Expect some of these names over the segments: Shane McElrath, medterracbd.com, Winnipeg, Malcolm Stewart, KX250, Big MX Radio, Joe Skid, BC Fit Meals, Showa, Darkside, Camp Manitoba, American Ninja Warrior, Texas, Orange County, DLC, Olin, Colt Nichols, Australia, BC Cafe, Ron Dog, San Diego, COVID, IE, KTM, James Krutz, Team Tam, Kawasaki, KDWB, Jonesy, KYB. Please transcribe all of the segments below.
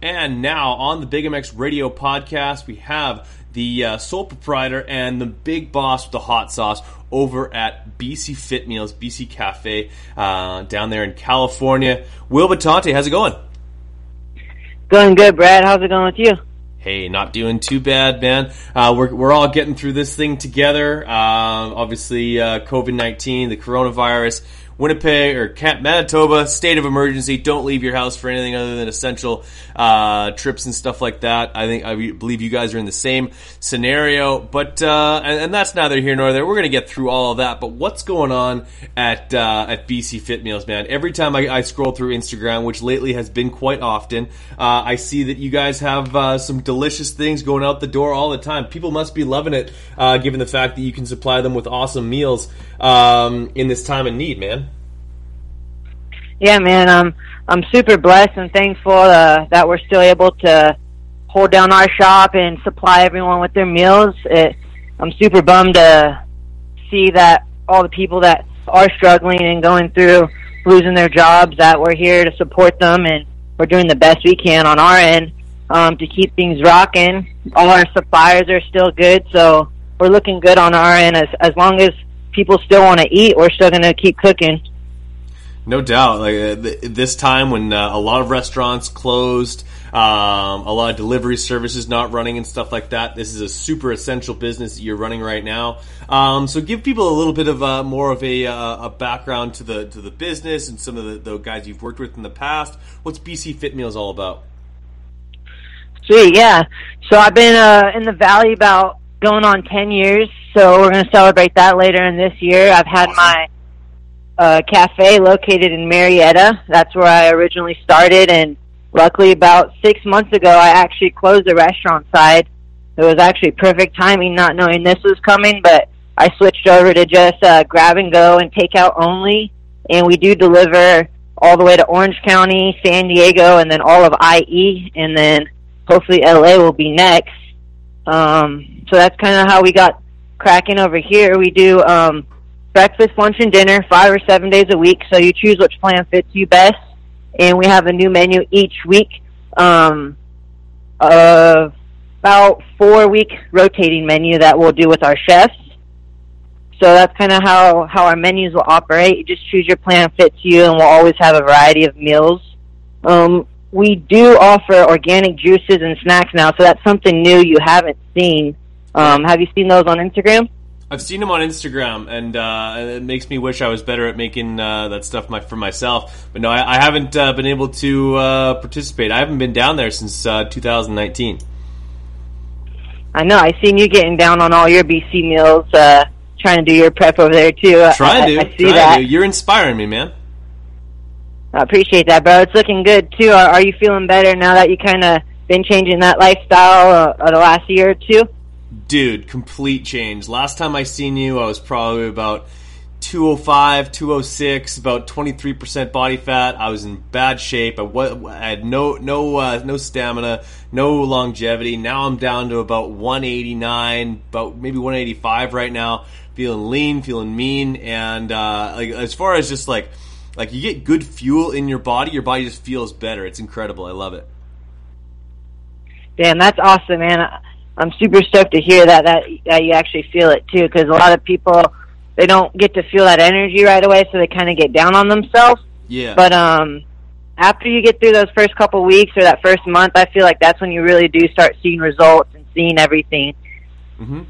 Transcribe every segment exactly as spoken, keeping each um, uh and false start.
And now on the Big M X Radio podcast, we have the uh, sole proprietor and the big boss with the hot sauce over at B C Fit Meals, B C Cafe, uh, down there in California. Will Batante, how's it going? Going good, Brad. How's it going with you? Hey, not doing too bad, man. Uh, we're we're all getting through this thing together. Uh, obviously, uh, COVID nineteen, the coronavirus, Winnipeg or Camp Manitoba, state of emergency. Don't leave your house for anything other than essential uh, trips and stuff like that. I think I believe you guys are in the same scenario, but uh, and, and that's neither here nor there. We're gonna get through all of that. But what's going on at uh, at B C Fit Meals, man? Every time I, I scroll through Instagram, which lately has been quite often, uh, I see that you guys have uh, some delicious things going out the door all the time. People must be loving it, uh, given the fact that you can supply them with awesome meals um, in this time of need, man. Yeah, man, I'm, I'm super blessed and thankful uh, that we're still able to hold down our shop and supply everyone with their meals. It, I'm super bummed to see that all the people that are struggling and going through losing their jobs, that we're here to support them, and we're doing the best we can on our end um, to keep things rocking. All our suppliers are still good, so we're looking good on our end. As, as long as people still want to eat, we're still going to keep cooking. No doubt. Like uh, th- this time when uh, a lot of restaurants closed, um, a lot of delivery services not running and stuff like that, this is a super essential business that you're running right now. Um, so give people a little bit of uh, more of a, uh, a background to the to the business and some of the, the guys you've worked with in the past. What's B C Fit Meals all about? Sweet, yeah. So I've been uh, in the Valley about going on ten years, so we're going to celebrate that later in this year. I've had awesome. my... Uh, cafe located in Marietta. That's where I originally started, and luckily about six months ago I actually closed the restaurant side. It was actually perfect timing, not knowing this was coming, but I switched over to just uh, grab and go and takeout only, and we do deliver all the way to Orange County, San Diego, and then all of I E, and then hopefully L A will be next. Um, so that's kind of how we got cracking over here. We do um breakfast, lunch, and dinner five or seven days a week, so you choose which plan fits you best. And we have a new menu each week um, of about four-week rotating menu that we'll do with our chefs. So that's kind of how, how our menus will operate. You just choose your plan fits you, and we'll always have a variety of meals. Um, we do offer organic juices and snacks now, so that's something new you haven't seen. Um, have you seen those on Instagram? I've seen them on Instagram, and uh, it makes me wish I was better at making uh, that stuff my, for myself. But no, I, I haven't uh, been able to uh, participate. I haven't been down there since uh, two thousand nineteen. I know. I've seen you getting down on all your B C meals, uh, trying to do your prep over there, too. Trying to. I, I see that. To. You're inspiring me, man. I appreciate that, bro. It's looking good, too. Are, are you feeling better now that you kind of been changing that lifestyle uh, the last year or two? Dude, complete change. Last time I seen you, I was probably about two oh five, two oh six, about twenty-three percent body fat. I was in bad shape. I, was, I had no no uh, no stamina, no longevity. Now I'm down to about one eighty-nine, about maybe one eighty-five right now. Feeling lean, feeling mean, and uh, like as far as just like like you get good fuel in your body, your body just feels better. It's incredible. I love it. Damn, that's awesome, man. I- I'm super stoked to hear that, that, that you actually feel it, too, because a lot of people, they don't get to feel that energy right away, so they kind of get down on themselves. Yeah. But um, after you get through those first couple weeks or that first month, I feel like that's when you really do start seeing results and seeing everything. Mm-hmm.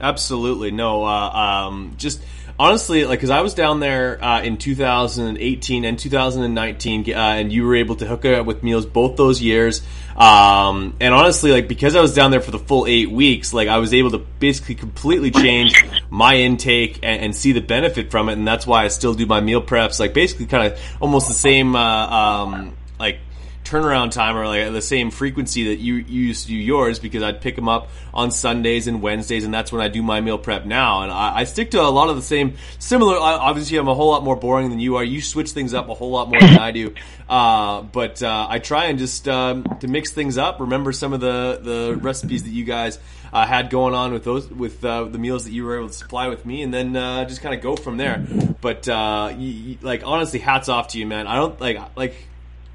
Absolutely. No, uh, um, just... Honestly, like, because I was down there uh, in two thousand eighteen and two thousand nineteen, uh, and you were able to hook up with meals both those years. Um, and honestly, like, because I was down there for the full eight weeks, like, I was able to basically completely change my intake and, and see the benefit from it. And that's why I still do my meal preps, like, basically kind of almost the same, uh, um, like, turnaround time or like the same frequency that you, you used to do yours, because I'd pick them up on Sundays and Wednesdays, and that's when I do my meal prep now. And I, I stick to a lot of the same similar. Obviously, I'm a whole lot more boring than you are. You switch things up a whole lot more than I do, uh, but uh, I try and just um, to mix things up. Remember some of the, the recipes that you guys uh, had going on with those with uh, the meals that you were able to supply with me, and then uh, just kind of go from there. But uh, you, you, like honestly, hats off to you, man. I don't like like.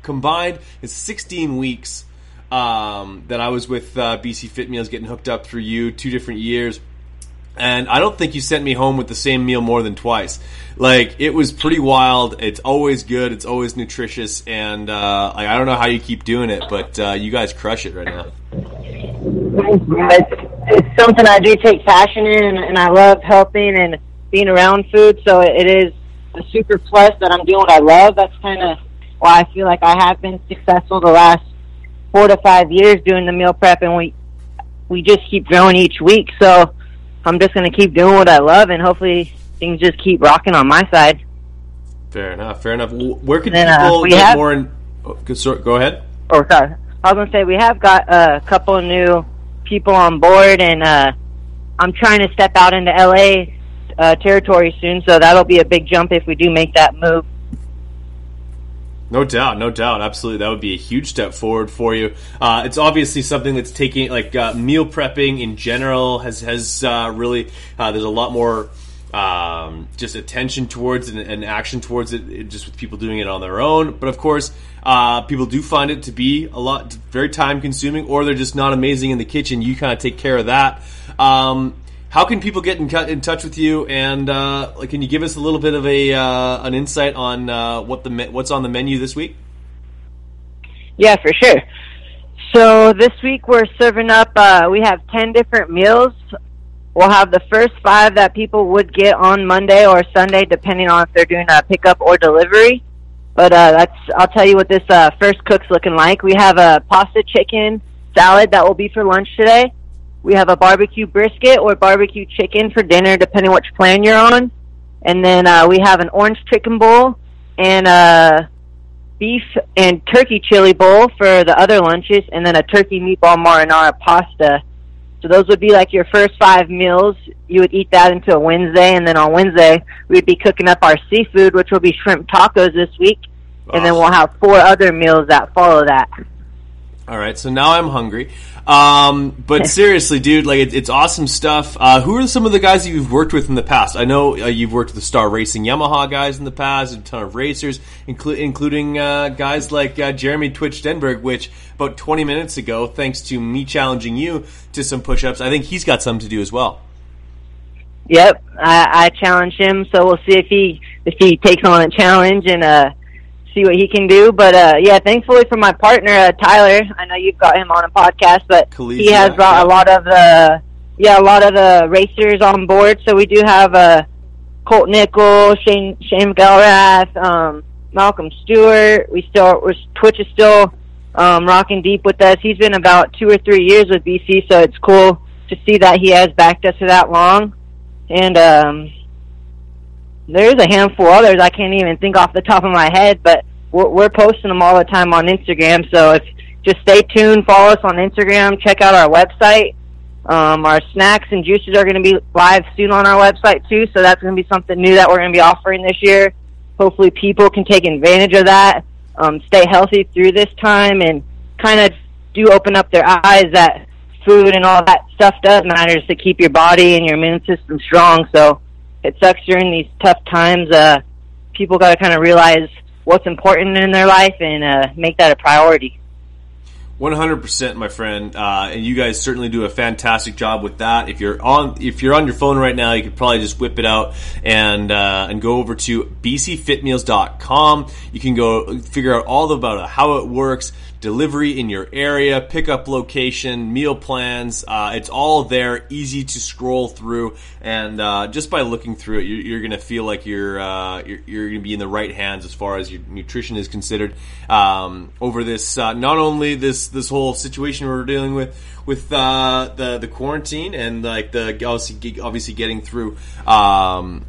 Combined, it's sixteen weeks um, that I was with uh, B C Fit Meals, getting hooked up through you two different years. And I don't think you sent me home with the same meal more than twice. Like, it was pretty wild. It's always good. It's always nutritious. And uh, I, I don't know how you keep doing it, but uh, you guys crush it right now. It's, it's something I do take passion in, and, and I love helping and being around food. So it is a super plus that I'm doing what I love. That's kind of why I feel like I have been successful the last four to five years doing the meal prep, and we we just keep growing each week. So I'm just going to keep doing what I love, and hopefully things just keep rocking on my side. Fair enough, fair enough. Where could then, people uh, get have, more in... Oh, go ahead. Oh, sorry. I was going to say, we have got a couple of new people on board, and uh, I'm trying to step out into L A uh, territory soon, so that'll be a big jump if we do make that move. No doubt, no doubt, absolutely. That would be a huge step forward for you. Uh, it's obviously something that's taking, like, uh, meal prepping in general has has uh, really. Uh, there's a lot more um, just attention towards and, and action towards it, it, just with people doing it on their own. But of course, uh, people do find it to be a lot very time consuming, or they're just not amazing in the kitchen. You kind of take care of that. Um, how can people get in, in touch with you? And uh, like, can you give us a little bit of a uh, an insight on uh, what the me- what's on the menu this week? Yeah, for sure. So this week we're serving up. Uh, we have ten different meals. We'll have the first five that people would get on Monday or Sunday, depending on if they're doing a pickup or delivery. But uh, that's I'll tell you what this uh, first cook's looking like. We have a pasta chicken salad that will be for lunch today. We have a barbecue brisket or barbecue chicken for dinner, depending which plan you're on. And then uh, we have an orange chicken bowl and a beef and turkey chili bowl for the other lunches, and then a turkey meatball marinara pasta. So those would be like your first five meals. You would eat that until Wednesday, and then on Wednesday we'd be cooking up our seafood, which will be shrimp tacos this week. Awesome. And then we'll have four other meals that follow that. All right, so now I'm hungry. Um, but seriously, dude, like it, it's awesome stuff. Uh, who are some of the guys that you've worked with in the past? I know uh, you've worked with the Star Racing Yamaha guys in the past, a ton of racers, inclu- including uh, guys like uh, Jeremy Twitch Denberg, which about twenty minutes ago, thanks to me challenging you to some push-ups, I think he's got some to do as well. Yep, I, I challenged him, so we'll see if he if he takes on a challenge and uh see what he can do. But uh yeah thankfully for my partner uh, Tyler, I know you've got him on a podcast, but Khaleesi, he has brought yeah. a lot of the yeah a lot of the racers on board. So we do have a uh, Colt Nichols, Shane Shane McElrath, um Malcolm Stewart. We still we're, Twitch is still um rocking deep with us. He's been about two or three years with B C, so it's cool to see that he has backed us for that long. And um there's a handful of others I can't even think off the top of my head, but we're, we're posting them all the time on Instagram. So if, just stay tuned, follow us on Instagram, check out our website. Um, our snacks and juices are going to be live soon on our website too, so that's going to be something new that we're going to be offering this year. Hopefully people can take advantage of that, um, stay healthy through this time, and kind of do open up their eyes that food and all that stuff does matter to keep your body and your immune system strong. So it sucks during these tough times. Uh, people got to kind of realize what's important in their life and uh, make that a priority. one hundred percent, my friend. Uh, and you guys certainly do a fantastic job with that. If you're on, if you're on your phone right now, you could probably just whip it out and uh, and go over to b c fit meals dot com. You can go figure out all about how it works, delivery in your area, pickup location, meal plans. Uh, it's all there, easy to scroll through, and uh, just by looking through it, you're, you're going to feel like you're, uh, you're you're going to be in the right hands as far as your nutrition is considered. Um, over this, uh, not only this this whole situation we're dealing with with uh, the the quarantine and like the obviously obviously getting through um,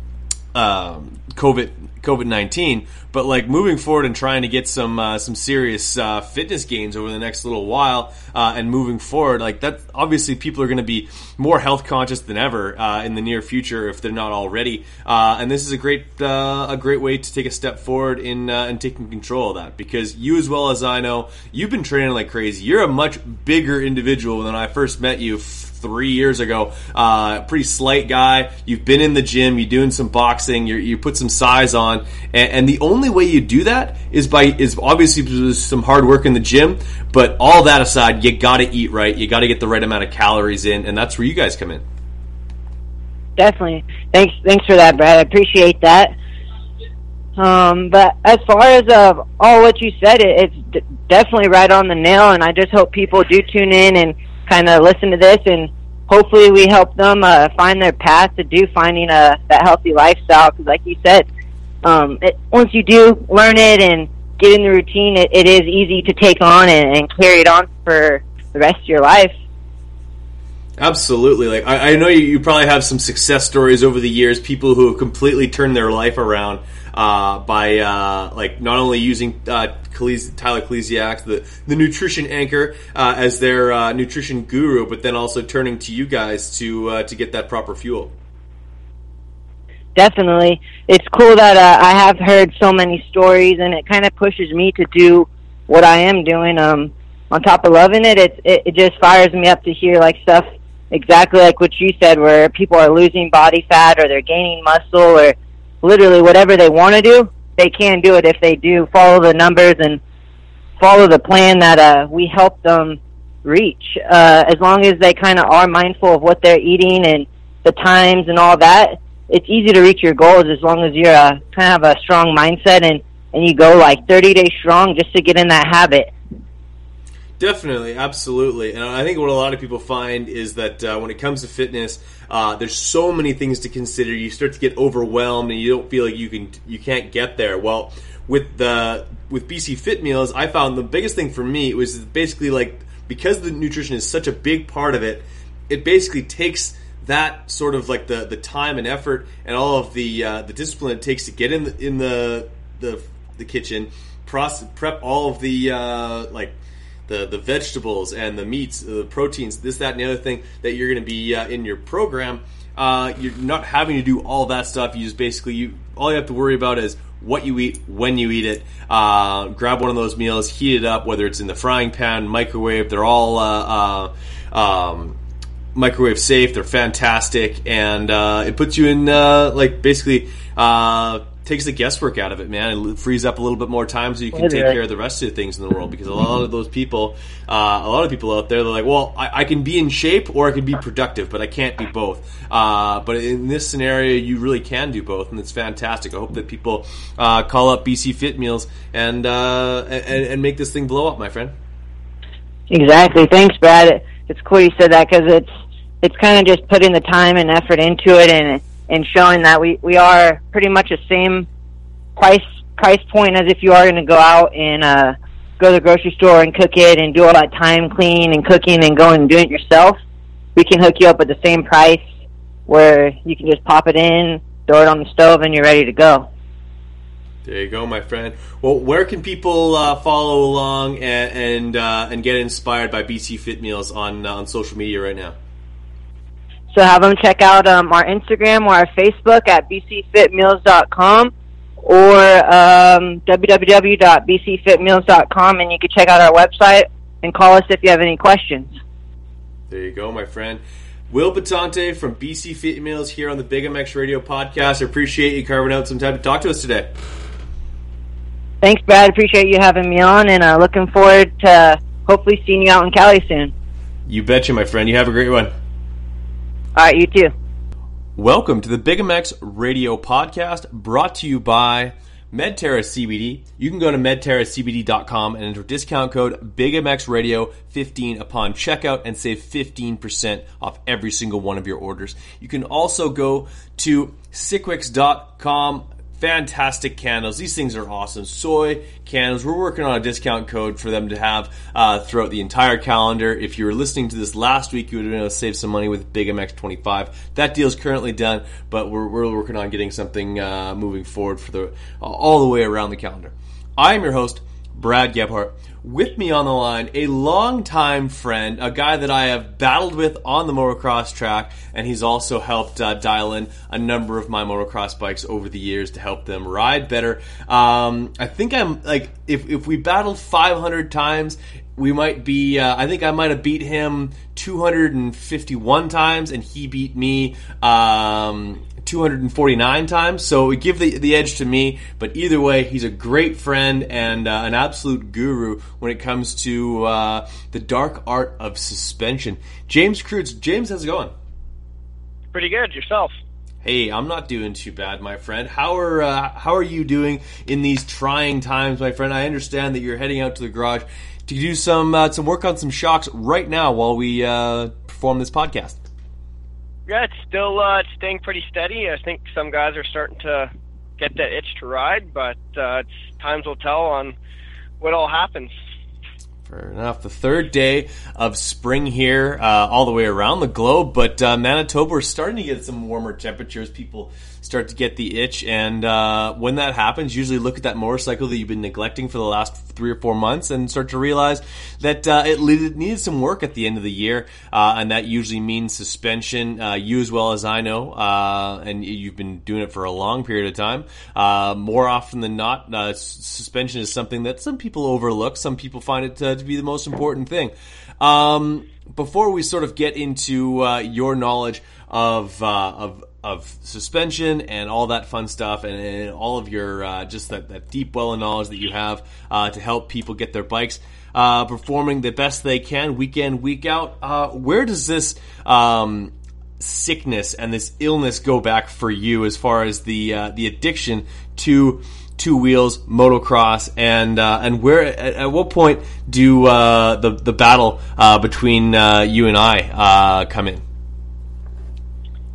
um, COVID. COVID nineteen, but like moving forward and trying to get some uh, some serious uh, fitness gains over the next little while, uh, and moving forward, like that obviously people are going to be more health conscious than ever uh, in the near future if they're not already, uh, and this is a great uh, a great way to take a step forward in uh, in taking control of that, because you, as well as I know, you've been training like crazy. You're a much bigger individual than I first met you f- three years ago. Uh, pretty slight guy. You've been in the gym. You're doing some boxing. You're, you put some size on. And, and the only way you do that is by is obviously some hard work in the gym. But all that aside, you got to eat right. You got to get the right amount of calories in. And that's where you guys come in. Definitely. Thanks thanks for that, Brad. I appreciate that. Um, but as far as uh, all what you said, it, it's d- definitely right on the nail, and I just hope people do tune in and kind of listen to this, and hopefully we help them uh, find their path to do finding a, that healthy lifestyle, because like you said, um, it, once you do learn it and get in the routine, it, it is easy to take on and, and carry it on for the rest of your life. Absolutely. Like I, I know you, you probably have some success stories over the years, people who have completely turned their life around uh, by uh, like not only using uh, Tyler Klesiak, the, the nutrition anchor, uh, as their uh, nutrition guru, but then also turning to you guys to uh, to get that proper fuel. Definitely. It's cool that uh, I have heard so many stories, and it kind of pushes me to do what I am doing. Um, on top of loving it, it, it, it just fires me up to hear like stuff exactly like what you said, where people are losing body fat or they're gaining muscle, or literally whatever they want to do, they can do it if they do follow the numbers and follow the plan that uh, we help them reach. Uh, as long as they kind of are mindful of what they're eating and the times and all that, it's easy to reach your goals as long as you're uh, kind of a strong mindset and, and you go like thirty days strong just to get in that habit. Definitely, absolutely. And I think what a lot of people find is that uh, when it comes to fitness, uh, there's so many things to consider. You start to get overwhelmed and you don't feel like you can you can't get there. Well, with the with B C Fit Meals, I found the biggest thing for me was basically like, because the nutrition is such a big part of it, it basically takes that sort of like the, the time and effort and all of the uh, the discipline it takes to get in the in the the, the kitchen, process, prep all of the uh, like. the the vegetables and the meats, the proteins, this, that, and the other thing that you're going to be uh, in your program. Uh, you're not having to do all that stuff. You just basically, you all you have to worry about is what you eat, when you eat it. Uh, grab one of those meals, heat it up, whether it's in the frying pan, microwave. They're all uh, uh, um, microwave safe. They're fantastic. And uh, it puts you in, uh, like, basically uh, takes the guesswork out of it, man. It frees up a little bit more time so you can take care of the rest of the things in the world, because a lot of those people, uh, a lot of people out there, they're like, well, I, I can be in shape or I can be productive, but I can't be both. Uh, but in this scenario, you really can do both, and it's fantastic. I hope that people uh, call up B C Fit Meals and, uh, and and make this thing blow up, my friend. Exactly. Thanks, Brad. It's cool you said that, because it's, it's kind of just putting the time and effort into it, and it, and showing that we, we are pretty much the same price price point as if you are going to go out and uh, go to the grocery store and cook it and do all that time clean and cooking and going and doing it yourself. We can hook you up with the same price where you can just pop it in, throw it on the stove, and you're ready to go. There you go, my friend. Well, where can people uh, follow along and and, uh, and get inspired by B C Fit Meals on uh, on social media right now? So have them check out um, our Instagram or our Facebook at b c fit meals dot com, or um, w w w dot b c fit meals dot com, and you can check out our website and call us if you have any questions. There you go, my friend. Will Batante from B C Fit Meals here on the Big M X Radio podcast. I appreciate you carving out some time to talk to us today. Thanks, Brad. Appreciate you having me on, and uh, looking forward to hopefully seeing you out in Cali soon. You betcha, my friend. You have a great one. All right, you too. Welcome to the Big M X Radio Podcast, brought to you by Medterra C B D. You can go to medterra c b d dot com and enter discount code Big M X Radio fifteen upon checkout and save fifteen percent off every single one of your orders. You can also go to sick wix dot com. Fantastic candles. These things are awesome. Soy candles. We're working on a discount code for them to have uh, throughout the entire calendar. If you were listening to this last week, you would have been able to save some money with Big M X twenty-five. That deal is currently done, but we're, we're working on getting something uh, moving forward for the all the way around the calendar. I am your host, Brad Gebhardt. With me on the line, a longtime friend, a guy that I have battled with on the motocross track, and he's also helped uh, dial in a number of my motocross bikes over the years to help them ride better. Um, I think I'm like, if if we battled five hundred times, we might be, uh, I think I might have beat him two hundred fifty-one times, and he beat me um, two hundred forty-nine times. So it would give the, the edge to me. But either way, he's a great friend and uh, an absolute guru when it comes to uh, the dark art of suspension. James Krutz. James, how's it going? Pretty good. Yourself? Hey, I'm not doing too bad, my friend. How are uh, how are you doing in these trying times, my friend? I understand that you're heading out to the garage to do some uh, some work on some shocks right now while we uh, perform this podcast. Yeah, it's still uh, it's staying pretty steady. I think some guys are starting to get that itch to ride, but uh, it's, times will tell on what all happens. Fair enough. The third day of spring here, uh, all the way around the globe, but uh, Manitoba are starting to get some warmer temperatures. People start to get the itch, and uh, when that happens, usually look at that motorcycle that you've been neglecting for the last three or four months and start to realize that uh, it needed some work at the end of the year, uh, and that usually means suspension. Uh, you as well as I know, uh, and you've been doing it for a long period of time. Uh, more often than not, uh, suspension is something that some people overlook. Some people find it to, to be the most important thing. Um, before we sort of get into uh, your knowledge of uh, of of suspension and all that fun stuff, and, and all of your uh, just that, that deep well of knowledge that you have uh, to help people get their bikes uh, performing the best they can week in, week out. Uh, where does this um, sickness and this illness go back for you as far as the uh, the addiction to two wheels, motocross, and uh, and where at, at what point do uh, the the battle uh, between uh, you and I uh, come in?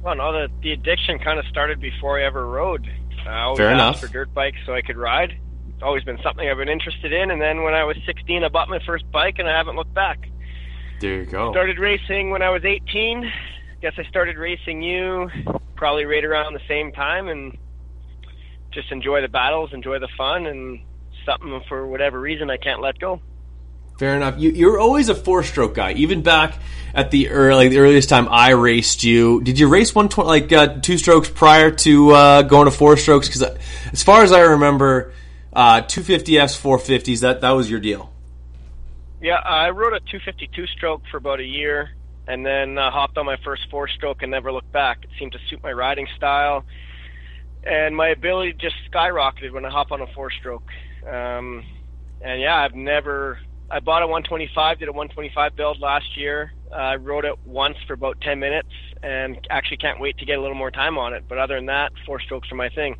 Well, no, the, the addiction kind of started before I ever rode. I always asked for dirt bikes so I could ride. It's always been something I've been interested in, and then when I was sixteen, I bought my first bike, and I haven't looked back. There you go. Started racing when I was eighteen. Guess I started racing you probably right around the same time, and just enjoy the battles, enjoy the fun, and something for whatever reason I can't let go. Fair enough. You, you're always a four-stroke guy. Even back at the early, the earliest time I raced you, did you race one tw- like uh, two strokes prior to uh, going to four strokes? Because uh, as far as I remember, uh, two fifty Fs, four fifties, that, that was your deal. Yeah, I rode a two fifty-two stroke for about a year, and then uh, hopped on my first four-stroke and never looked back. It seemed to suit my riding style, and my ability just skyrocketed when I hop on a four-stroke. Um, and yeah, I've never... I bought a one twenty-five, did a one twenty-five build last year. I uh, rode it once for about ten minutes and actually can't wait to get a little more time on it. But other than that, four strokes are my thing.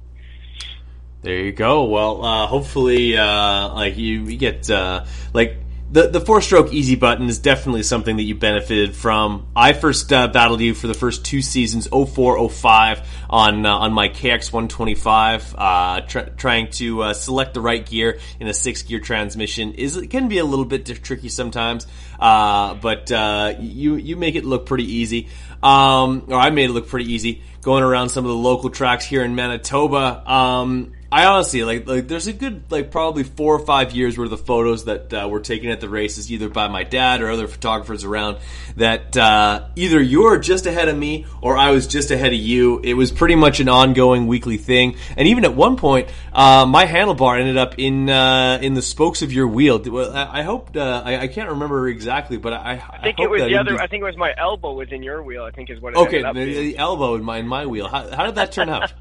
There you go. Well, uh, hopefully, uh, like you, you get, uh, like, The the four-stroke easy button is definitely something that you benefited from. I first uh, battled you for the first two seasons, oh four, oh five, on uh, on my K X one twenty-five, uh, tr- trying to uh, select the right gear in a six-gear transmission. Is it can be a little bit tricky sometimes, uh, but uh, you you make it look pretty easy. Um, or I made it look pretty easy going around some of the local tracks here in Manitoba. Um, I honestly, like, like, there's a good, like, probably four or five years worth of photos that uh, were taken at the races, either by my dad or other photographers around, that uh, either you were just ahead of me or I was just ahead of you. It was pretty much an ongoing weekly thing. And even at one point, uh, my handlebar ended up in uh, in the spokes of your wheel. I, I hope, uh, I, I can't remember exactly, but I, I, I think I it was the other. Be... I think it was my elbow was in your wheel, I think is what it okay, ended up being. Okay, the elbow in my, in my wheel. How, how did that turn out?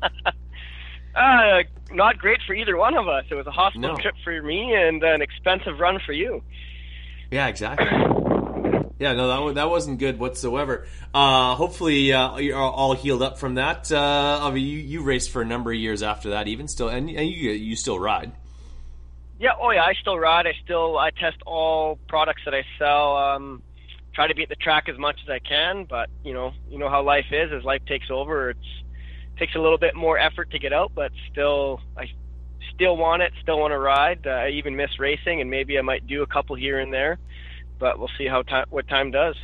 Uh, not great for either one of us. It was a hospital no. trip for me and an expensive run for you. Yeah, exactly. Yeah, no, that that wasn't good whatsoever. Uh, hopefully, uh, you're all healed up from that. Uh, I mean, you, you raced for a number of years after that, even still, and, and you you still ride. Yeah, oh yeah, I still ride. I still I test all products that I sell. Um, try to be at the track as much as I can, but you know, you know how life is. As life takes over, it's takes a little bit more effort to get out, but still, I still want it, still want to ride. Uh, I even miss racing, and maybe I might do a couple here and there, but we'll see how time, what time does.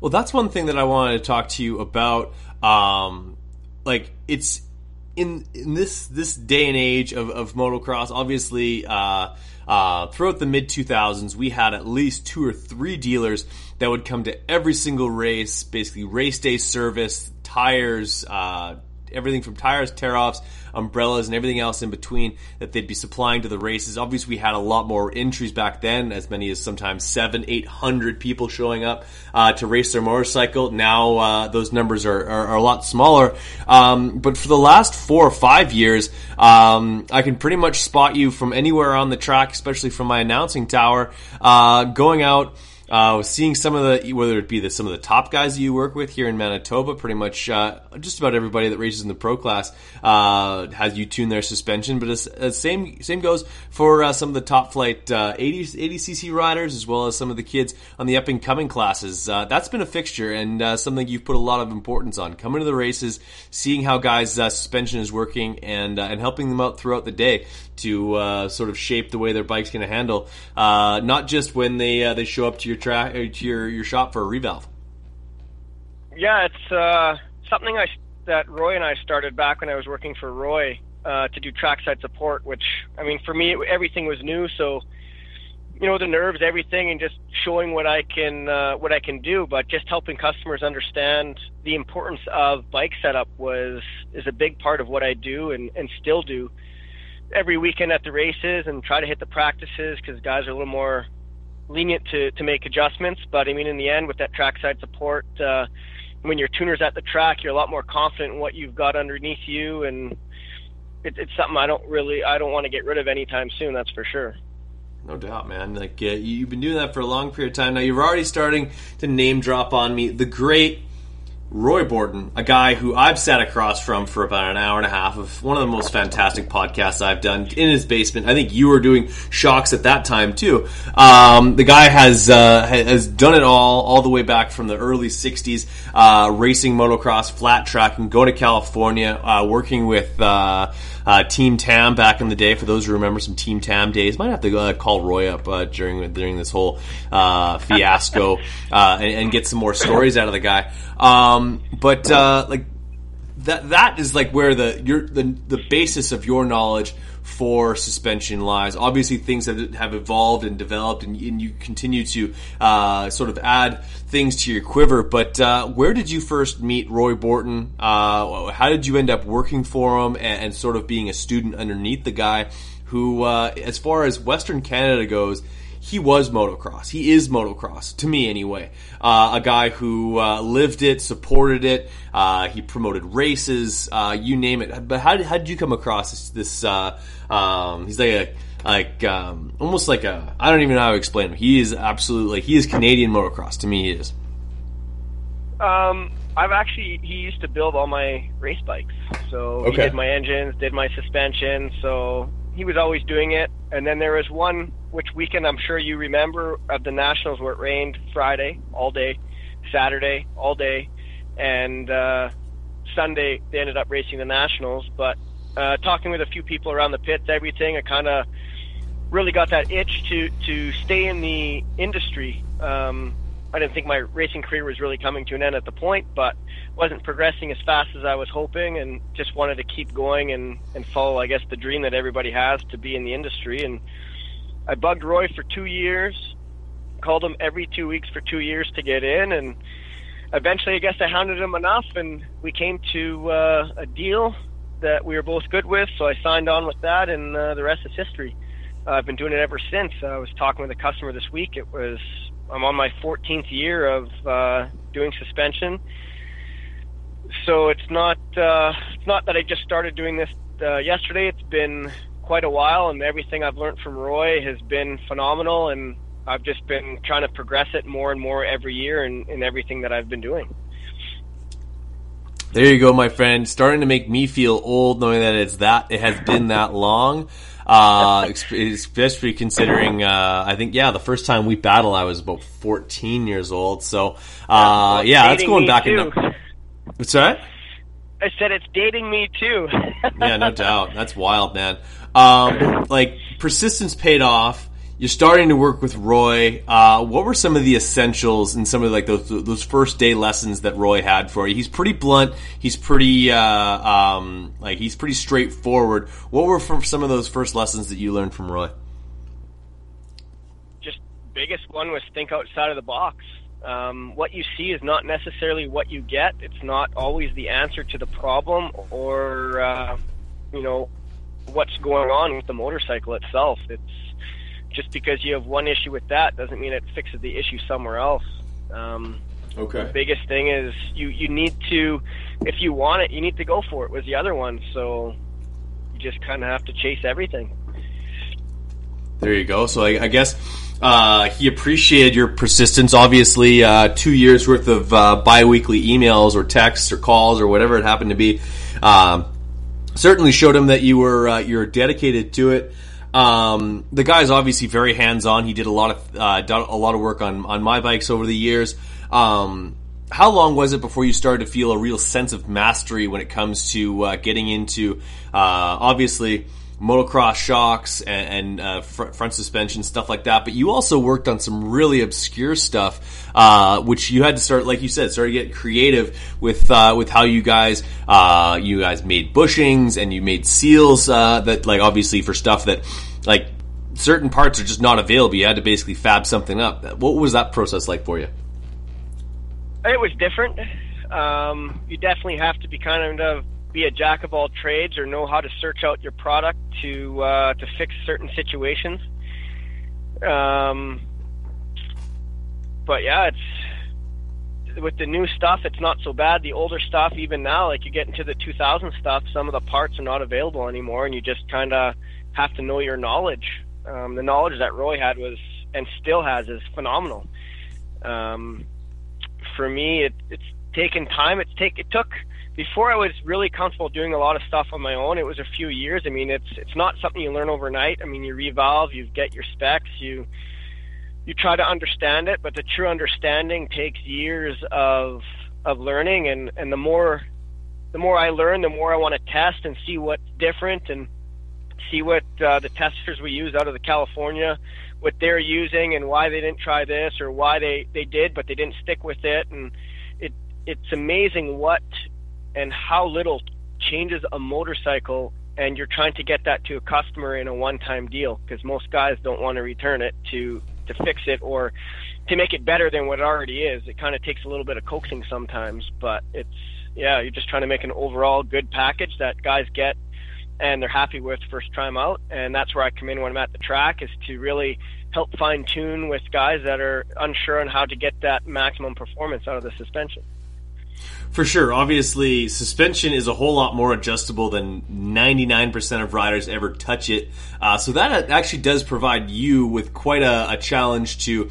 Well, that's one thing that I wanted to talk to you about. Um, like, it's in in this this day and age of, of motocross, obviously, uh, uh, throughout the mid two thousands, we had at least two or three dealers that would come to every single race, basically race day service, tires, uh, everything from tires, tear-offs, umbrellas, and everything else in between that they'd be supplying to the races. Obviously, we had a lot more entries back then, as many as sometimes seven, eight hundred people showing up uh, to race their motorcycle. Now uh, those numbers are, are, are a lot smaller. Um, but for the last four or five years, um, I can pretty much spot you from anywhere on the track, especially from my announcing tower, uh, going out. Uh, seeing some of the, whether it be the, some of the top guys that you work with here in Manitoba, pretty much uh, just about everybody that races in the pro class uh, has you tune their suspension. But it's, it's same same goes for uh, some of the top flight uh, eighty, eighty cc riders, as well as some of the kids on the up-and-coming classes. Uh, that's been a fixture and uh, something you've put a lot of importance on, coming to the races, seeing how guys' uh, suspension is working, and, uh, and helping them out throughout the day to uh, sort of shape the way their bike's going to handle, uh, not just when they uh, they show up to your track to your your shop for a revalve. Yeah, it's uh something I that Roy and I started back when I was working for Roy uh to do trackside support, which I mean for me it, everything was new, so you know the nerves, everything, and just showing what I can uh what I can do, but just helping customers understand the importance of bike setup was is a big part of what I do and and still do every weekend at the races, and try to hit the practices because guys are a little more lenient to, to make adjustments. But I mean in the end with that trackside support, uh, when your tuner's at the track, you're a lot more confident in what you've got underneath you, and it, it's something I don't really I don't want to get rid of anytime soon, that's for sure. No doubt, man. Like uh, you've been doing that for a long period of time now. You're already starting to name drop on me the great Roy Borton, a guy who I've sat across from for about an hour and a half of one of the most fantastic podcasts I've done in his basement. I think you were doing shocks at that time too. Um, the guy has uh, has done it all, all the way back from the early sixties, uh, racing motocross, flat track, and going to California, uh, working with uh, uh, Team Tam back in the day. For those who remember some Team Tam days, might have to uh, call Roy up uh, during during this whole uh, fiasco uh, and, and get some more stories out of the guy. Um, But uh, like that—that that is like where the your the the basis of your knowledge for suspension lies. Obviously, things have have evolved and developed, and, and you continue to uh, sort of add things to your quiver. But uh, where did you first meet Roy Borton? Uh, how did you end up working for him and, and sort of being a student underneath the guy who, uh, as far as Western Canada goes, he was motocross. He is motocross, to me anyway. Uh, a guy who uh, lived it, supported it. Uh, he promoted races, uh, you name it. But how did, how did you come across this? this uh, um, he's like a, like um, almost like a, I don't even know how to explain him. He is absolutely, he is Canadian motocross. To me, he is. Um, I've actually, he used to build all my race bikes. So okay. He did my engines, did my suspension. So he was always doing it. And then there was one, which weekend I'm sure you remember, of the Nationals where it rained Friday all day, Saturday all day, and uh, Sunday they ended up racing the Nationals. But uh, talking with a few people around the pits, everything, I kind of really got that itch to, to stay in the industry. Um, I didn't think my racing career was really coming to an end at the point, but wasn't progressing as fast as I was hoping, and just wanted to keep going and, and follow, I guess, the dream that everybody has to be in the industry. And I bugged Roy for two years, called him every two weeks for two years to get in, and eventually I guess I hounded him enough, and we came to uh, a deal that we were both good with, so I signed on with that, and uh, the rest is history. Uh, I've been doing it ever since. I was talking with a customer this week. It was I'm on my fourteenth year of uh, doing suspension, so it's not uh, it's not that I just started doing this uh, yesterday. It's been quite a while, and everything I've learned from Roy has been phenomenal, and I've just been trying to progress it more and more every year in, in everything that I've been doing. There you go, my friend. Starting to make me feel old knowing that it's that it has been that long, uh, especially considering, uh, I think, yeah, the first time we battled, I was about fourteen years old. So, uh, yeah, that's going back in the... What's that? I said it's dating me too. Yeah, no doubt. That's wild, man. Um, like, persistence paid off. You're starting to work with Roy. Uh, what were some of the essentials and some of like those those first day lessons that Roy had for you? He's pretty blunt. He's pretty uh, um, like he's pretty straightforward. What were from some of those first lessons that you learned from Roy? Just biggest one was think outside of the box. Um, what you see is not necessarily what you get. It's not always the answer to the problem or, uh, you know, what's going on with the motorcycle itself. It's just because you have one issue with that doesn't mean it fixes the issue somewhere else. Um, okay. The biggest thing is you, you need to, if you want it, you need to go for it with the other one. So you just kind of have to chase everything. There you go. So I, I guess... Uh, he appreciated your persistence. Obviously, uh, two years worth of uh, bi-weekly emails or texts or calls or whatever it happened to be um, certainly showed him that you were uh, you're dedicated to it. Um, the guy's obviously very hands-on. He did a lot of uh, done a lot of work on on my bikes over the years. Um, how long was it before you started to feel a real sense of mastery when it comes to uh, getting into uh, obviously? Motocross shocks and, and uh, fr- front suspension, stuff like that. But you also worked on some really obscure stuff, uh, which you had to start, like you said, start to get creative with uh, with how you guys uh, you guys made bushings and you made seals uh, that, like, obviously for stuff that, like, certain parts are just not available. You had to basically fab something up. What was that process like for you? It was different. Um, you definitely have to be kind of be a jack of all trades or know how to search out your product to uh, to fix certain situations. Um, but yeah, it's with the new stuff, it's not so bad. The older stuff, even now, like you get into the two thousand stuff, some of the parts are not available anymore, and you just kind of have to know your knowledge. Um, the knowledge that Roy had was and still has is phenomenal. Um, for me, it, it's taken time. It's take it took. Before I was really comfortable doing a lot of stuff on my own, it was a few years. I mean, it's it's not something you learn overnight. I mean, you revolve, you get your specs, you you try to understand it, but the true understanding takes years of of learning. And, and the more the more I learn, the more I want to test and see what's different and see what uh, the testers we use out of the California, what they're using and why they didn't try this or why they, they did but they didn't stick with it. And it it's amazing what... and how little changes a motorcycle, and you're trying to get that to a customer in a one-time deal, because most guys don't want to return it to, to fix it or to make it better than what it already is. It kind of takes a little bit of coaxing sometimes, but it's, yeah, you're just trying to make an overall good package that guys get and they're happy with first time out, and that's where I come in when I'm at the track, is to really help fine-tune with guys that are unsure on how to get that maximum performance out of the suspension. For sure. Obviously, suspension is a whole lot more adjustable than ninety-nine percent of riders ever touch it. Uh, so that actually does provide you with quite a, a challenge to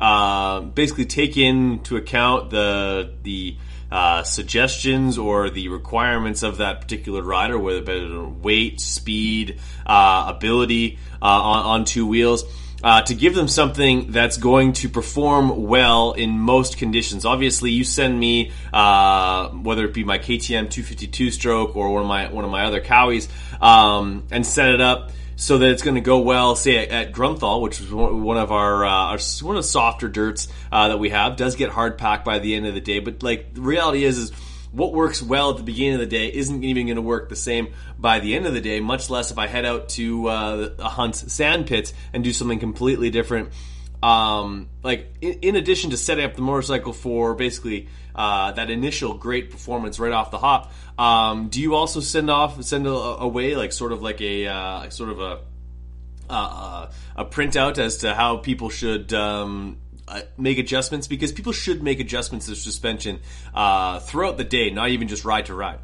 uh, basically take into account the the uh, suggestions or the requirements of that particular rider, whether it's weight, speed, uh, ability uh, on, on two wheels. Uh, to give them something that's going to perform well in most conditions. Obviously, you send me uh, whether it be my K T M two fifty-two stroke or one of my one of my other Cowies, um, and set it up so that it's going to go well. Say at, at Grunthal, which is one of our, uh, our one of the softer dirts uh, that we have, does get hard packed by the end of the day. But like the reality is, is what works well at the beginning of the day isn't even going to work the same by the end of the day, much less if I head out to uh, a Hunt's sand pits and do something completely different. Um, like in, in addition to setting up the motorcycle for basically uh, that initial great performance right off the hop, um, do you also send off send a, away like sort of like a uh, sort of a uh, a printout as to how people should? Um, make adjustments, because people should make adjustments to suspension uh, throughout the day, not even just ride to ride.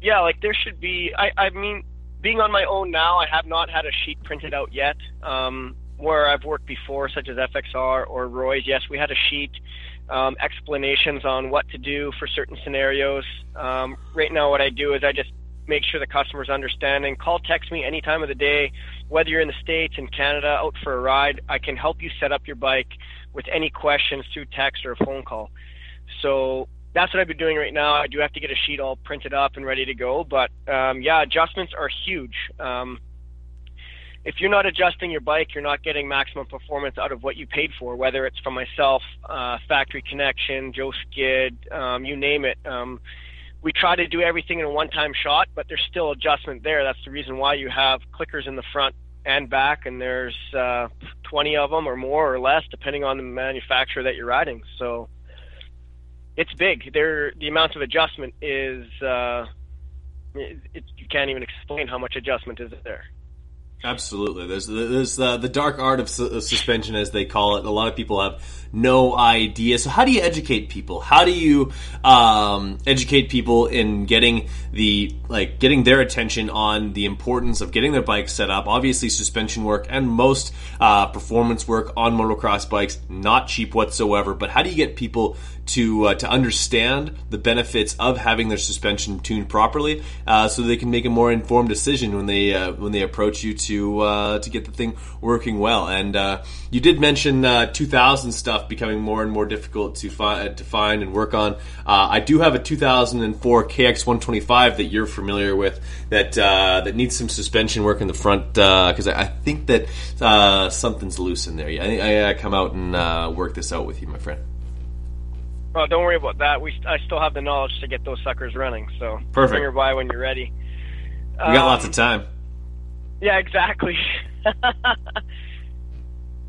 Yeah, like there should be, I, I mean, being on my own now, I have not had a sheet printed out yet. Um, where I've worked before, such as F X R or Roy's, yes, we had a sheet, um, explanations on what to do for certain scenarios. Um, right now what I do is I just make sure the customer's understanding. Call, text me any time of the day, whether you're in the States, in Canada, out for a ride. I can help you set up your bike with any questions through text or a phone call. So that's what I've been doing right now. I do have to get a sheet all printed up and ready to go. But um, yeah, adjustments are huge. Um, if you're not adjusting your bike, you're not getting maximum performance out of what you paid for, whether it's from myself, uh, Factory Connection, Joe Skid, um, you name it. Um, We try to do everything in a one-time shot, but there's still adjustment there. That's the reason why you have clickers in the front and back, and there's uh, twenty of them or more or less, depending on the manufacturer that you're riding. So it's big. There, the amount of adjustment is uh, it, it, you can't even explain how much adjustment is there. Absolutely. There's there's uh, the dark art of, su- of suspension, as they call it. A lot of people have no idea. So how do you educate people? How do you um, educate people in getting the like getting their attention on the importance of getting their bike set up? Obviously, suspension work and most uh, performance work on motocross bikes, not cheap whatsoever. But how do you get people to uh, to understand the benefits of having their suspension tuned properly, uh, so they can make a more informed decision when they uh, when they approach you to uh, to get the thing working well? And uh, you did mention uh, two thousand stuff becoming more and more difficult to find to find and work on. Uh, I do have a two thousand four K X one twenty-five that you're familiar with that uh, that needs some suspension work in the front, because uh, I, I think that uh, something's loose in there. Yeah, I, I, I come out and uh, work this out with you, my friend. Oh, don't worry about that. We I still have the knowledge to get those suckers running, so perfect. Bring her by when you're ready. We got um, lots of time. Yeah, exactly.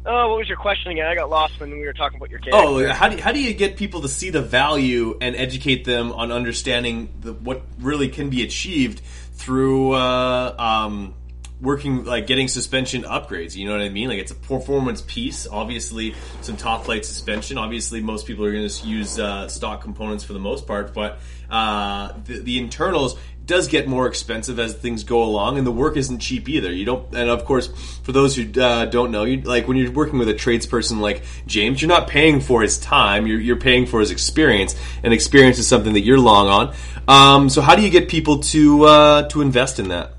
Oh, what was your question again? I got lost when we were talking about your case. Oh, how do you, how do you get people to see the value and educate them on understanding the, what really can be achieved through uh, um, working, like getting suspension upgrades? You know what I mean? Like, it's a performance piece, obviously some top flight suspension. Obviously most people are going to use uh, stock components for the most part, but uh, the, the internals does get more expensive as things go along, and the work isn't cheap either. You don't, and of course, for those who uh, don't know, you, like when you're working with a tradesperson like James, you're not paying for his time, you're, you're paying for his experience, and experience is something that you're long on. Um, so how do you get people to uh, to invest in that?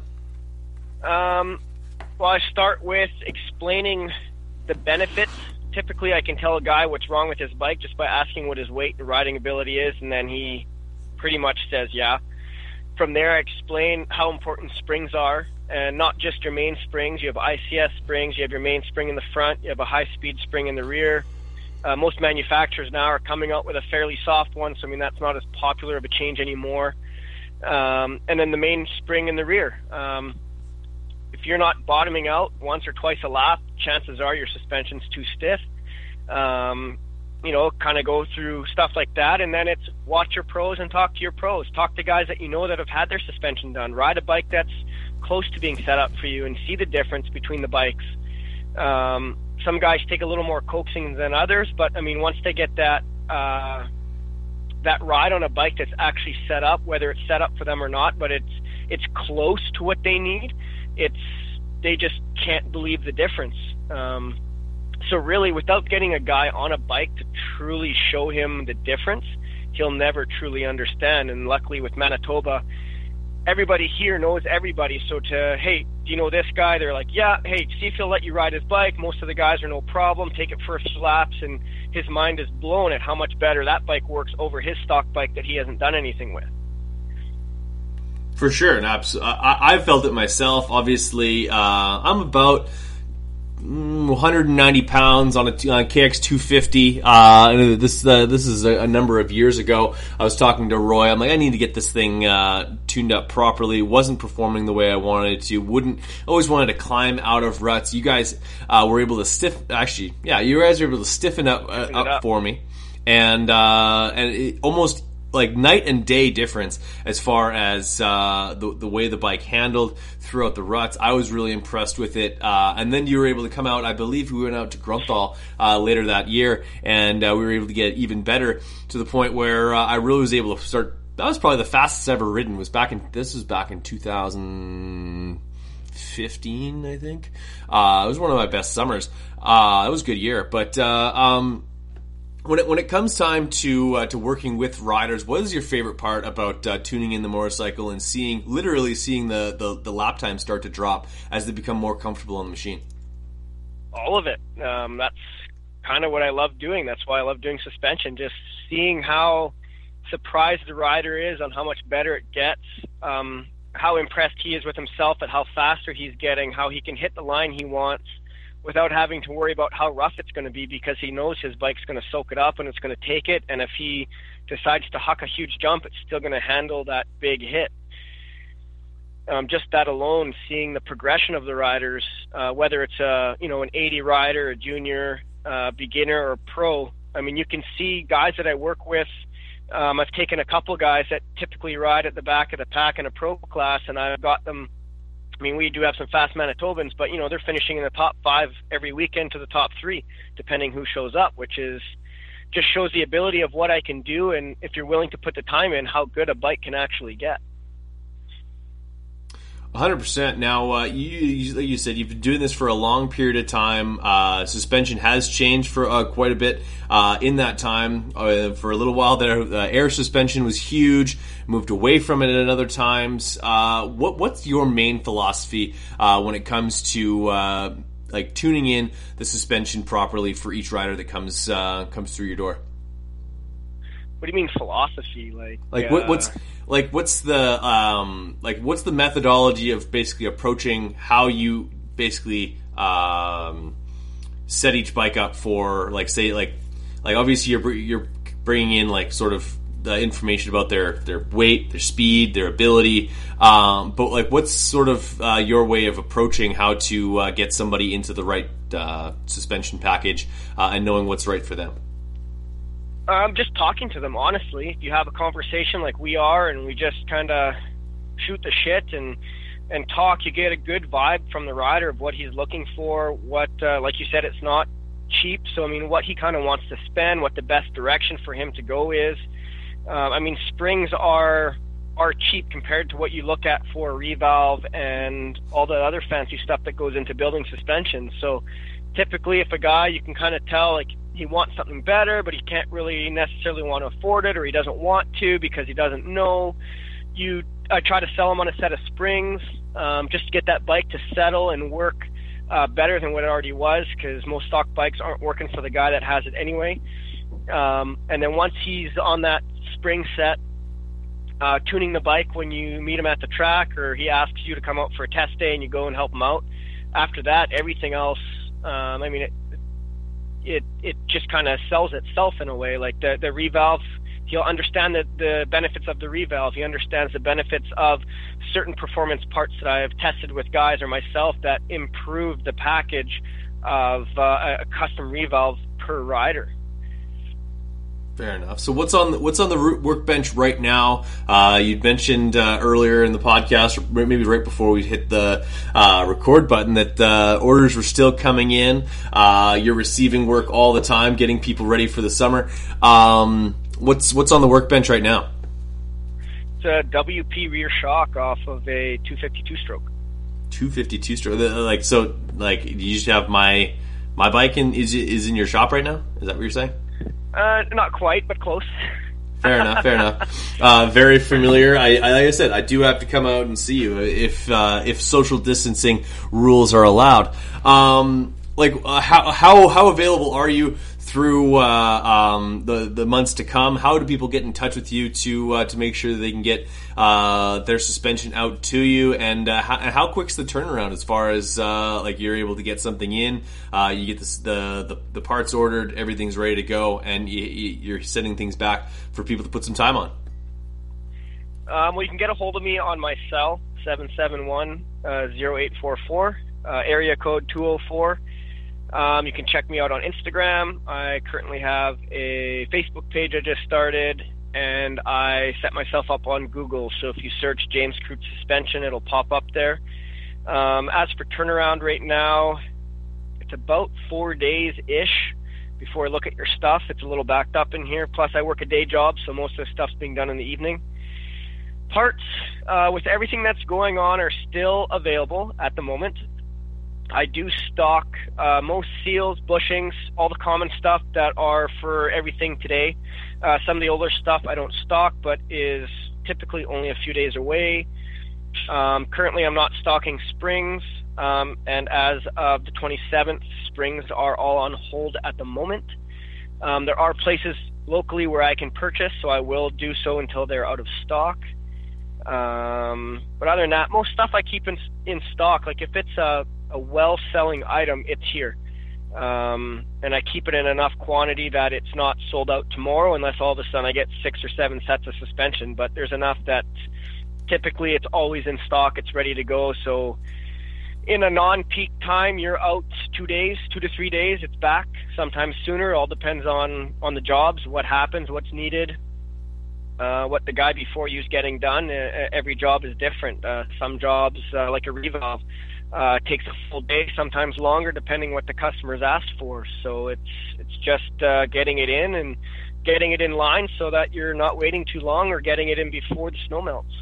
Um, well, I start with explaining the benefits. Typically, I can tell a guy what's wrong with his bike just by asking what his weight and riding ability is, and then he pretty much says, yeah. From there, I explain how important springs are, and not just your main springs. You have I C S springs, you have your main spring in the front, you have a high-speed spring in the rear. Uh, most manufacturers now are coming out with a fairly soft one, so I mean, that's not as popular of a change anymore. Um, and then the main spring in the rear. Um, if you're not bottoming out once or twice a lap, chances are your suspension's too stiff. Um, you know, kind of go through stuff like that. And then it's watch your pros and talk to your pros. Talk to guys that you know that have had their suspension done. Ride a bike that's close to being set up for you and see the difference between the bikes. Um, some guys take a little more coaxing than others, but I mean, once they get that, uh, that ride on a bike that's actually set up, whether it's set up for them or not, but it's, it's close to what they need. It's, they just can't believe the difference. Um, So really, without getting a guy on a bike to truly show him the difference, he'll never truly understand. And luckily with Manitoba, everybody here knows everybody. So to, hey, do you know this guy? They're like, yeah, hey, see if he'll let you ride his bike. Most of the guys are no problem. Take it for a few laps, and his mind is blown at how much better that bike works over his stock bike that he hasn't done anything with. For sure. And I, I felt it myself. Obviously, uh, I'm about one hundred ninety pounds on a, on a K X two fifty. Uh, this uh, this is a, a number of years ago. I was talking to Roy. I'm like, I need to get this thing uh, tuned up properly. Wasn't performing the way I wanted it to. Wouldn't always wanted to climb out of ruts. You guys uh, were able to stiff. Actually, yeah, you guys were able to stiffen up uh, up, up for me, and uh, and it almost. Like night and day difference as far as uh, the the way the bike handled throughout the ruts. I was really impressed with it. Uh, and then you were able to come out. I believe we went out to Grunthal uh, later that year, and uh, we were able to get even better to the point where uh, I really was able to start. That was probably the fastest I've ever ridden. Was back in this was back in two thousand fifteen, I think. Uh, it was one of my best summers. Uh, it was a good year, but. Uh, um, When it when it comes time to uh, to working with riders, what is your favorite part about uh, tuning in the motorcycle and seeing literally seeing the, the, the lap time start to drop as they become more comfortable on the machine? All of it. Um, that's kind of what I love doing. That's why I love doing suspension. Just seeing how surprised the rider is on how much better it gets, um, how impressed he is with himself at how faster he's getting, how he can hit the line he wants without having to worry about how rough it's going to be, because he knows his bike's going to soak it up and it's going to take it. And if he decides to huck a huge jump, it's still going to handle that big hit. um, just that alone, seeing the progression of the riders, uh, whether it's a, you know, an eighty rider, a junior, uh, beginner, or pro. I mean, you can see guys that I work with. Um, I've taken a couple guys that typically ride at the back of the pack in a pro class, and I've got them. I mean, we do have some fast Manitobans, but, you know, they're finishing in the top five every weekend to the top three, depending who shows up, which is just shows the ability of what I can do. And if you're willing to put the time in, how good a bike can actually get. one hundred percent. Now, uh, you, you, like you said, you've been doing this for a long period of time. Uh, suspension has changed for uh, quite a bit uh, in that time. Uh, for a little while there, uh, air suspension was huge. Moved away from it at other times. Uh, what, what's your main philosophy uh, when it comes to uh, like tuning in the suspension properly for each rider that comes uh, comes through your door? What do you mean philosophy? Like, like what, uh, what's like what's the um, like what's the methodology of basically approaching how you basically um, set each bike up for, like, say, like like obviously you're you're bringing in like sort of the information about their their weight, their speed, their ability, um, but like what's sort of uh, your way of approaching how to uh, get somebody into the right uh, suspension package uh, and knowing what's right for them? I'm just talking to them, honestly. You have a conversation like we are, and we just kind of shoot the shit and and talk. You get a good vibe from the rider of what he's looking for, what, uh, like you said, it's not cheap. So, I mean, what he kind of wants to spend, what the best direction for him to go is. Uh, I mean, springs are are cheap compared to what you look at for revalve and all the other fancy stuff that goes into building suspension. So, typically, if a guy, you can kind of tell, like, he wants something better, but he can't really necessarily want to afford it, or he doesn't want to because he doesn't know. You, I try to sell him on a set of springs um, just to get that bike to settle and work uh, better than what it already was, because most stock bikes aren't working for the guy that has it anyway. Um, and then once he's on that spring set, uh, tuning the bike when you meet him at the track, or he asks you to come out for a test day and you go and help him out. After that, everything else, um, I mean, it, it it just kind of sells itself in a way. Like the, the revalve, he'll understand the, the benefits of the revalve. He understands the benefits of certain performance parts that I have tested with guys or myself that improve the package of uh, a custom revalve per rider. Fair enough. So what's on the, what's on the workbench right now? Uh, you'd mentioned uh, earlier in the podcast, or maybe right before we hit the uh, record button, that uh, orders were still coming in. Uh, you're receiving work all the time, getting people ready for the summer. Um, what's what's on the workbench right now? It's a W P rear shock off of a two fifty-two stroke. two fifty-two stroke. Like so, like you just have my my bike in is is in your shop right now? Is that what you're saying? Uh, not quite, but close. Fair enough, fair enough. Uh, very familiar. I, I, like I said, I do have to come out and see you if uh, if social distancing rules are allowed. Um, like, uh, how how how available are you through uh, um, the the months to come? How do people get in touch with you to uh, to make sure they can get uh, their suspension out to you? And uh, how, how quick's the turnaround as far as uh, like you're able to get something in? Uh, you get this, the, the the parts ordered, everything's ready to go, and you, you're sending things back for people to put some time on. Um, well, you can get a hold of me on my cell seven seven one, oh eight four four, uh, area code two oh four. Um, you can check me out on Instagram. I currently have a Facebook page I just started, and I set myself up on Google. So if you search James Krutz Suspension, it'll pop up there. Um, as for turnaround right now, it's about four days-ish before I look at your stuff. It's a little backed up in here. Plus, I work a day job, so most of the stuff's being done in the evening. Parts, uh, with everything that's going on, are still available at the moment. I do stock uh, most seals, bushings, all the common stuff that are for everything today. Uh, some of the older stuff I don't stock, but is typically only a few days away. Um, currently, I'm not stocking springs, um, and as of the twenty-seventh, springs are all on hold at the moment. Um, there are places locally where I can purchase, so I will do so until they're out of stock. Um, but other than that, most stuff I keep in, in stock. Like if it's a a well-selling item, it's here. Um, and I keep it in enough quantity that it's not sold out tomorrow unless all of a sudden I get six or seven sets of suspension. But there's enough that typically it's always in stock, it's ready to go. So in a non-peak time, you're out two days, two to three days, it's back, sometimes sooner. All depends on, on the jobs, what happens, what's needed, uh, what the guy before you's getting done. Uh, every job is different. Uh, some jobs, uh, like a revolve, uh, takes a full day, sometimes longer, depending what the customer's asked for. So it's, it's just uh, getting it in and getting it in line so that you're not waiting too long or getting it in before the snow melts.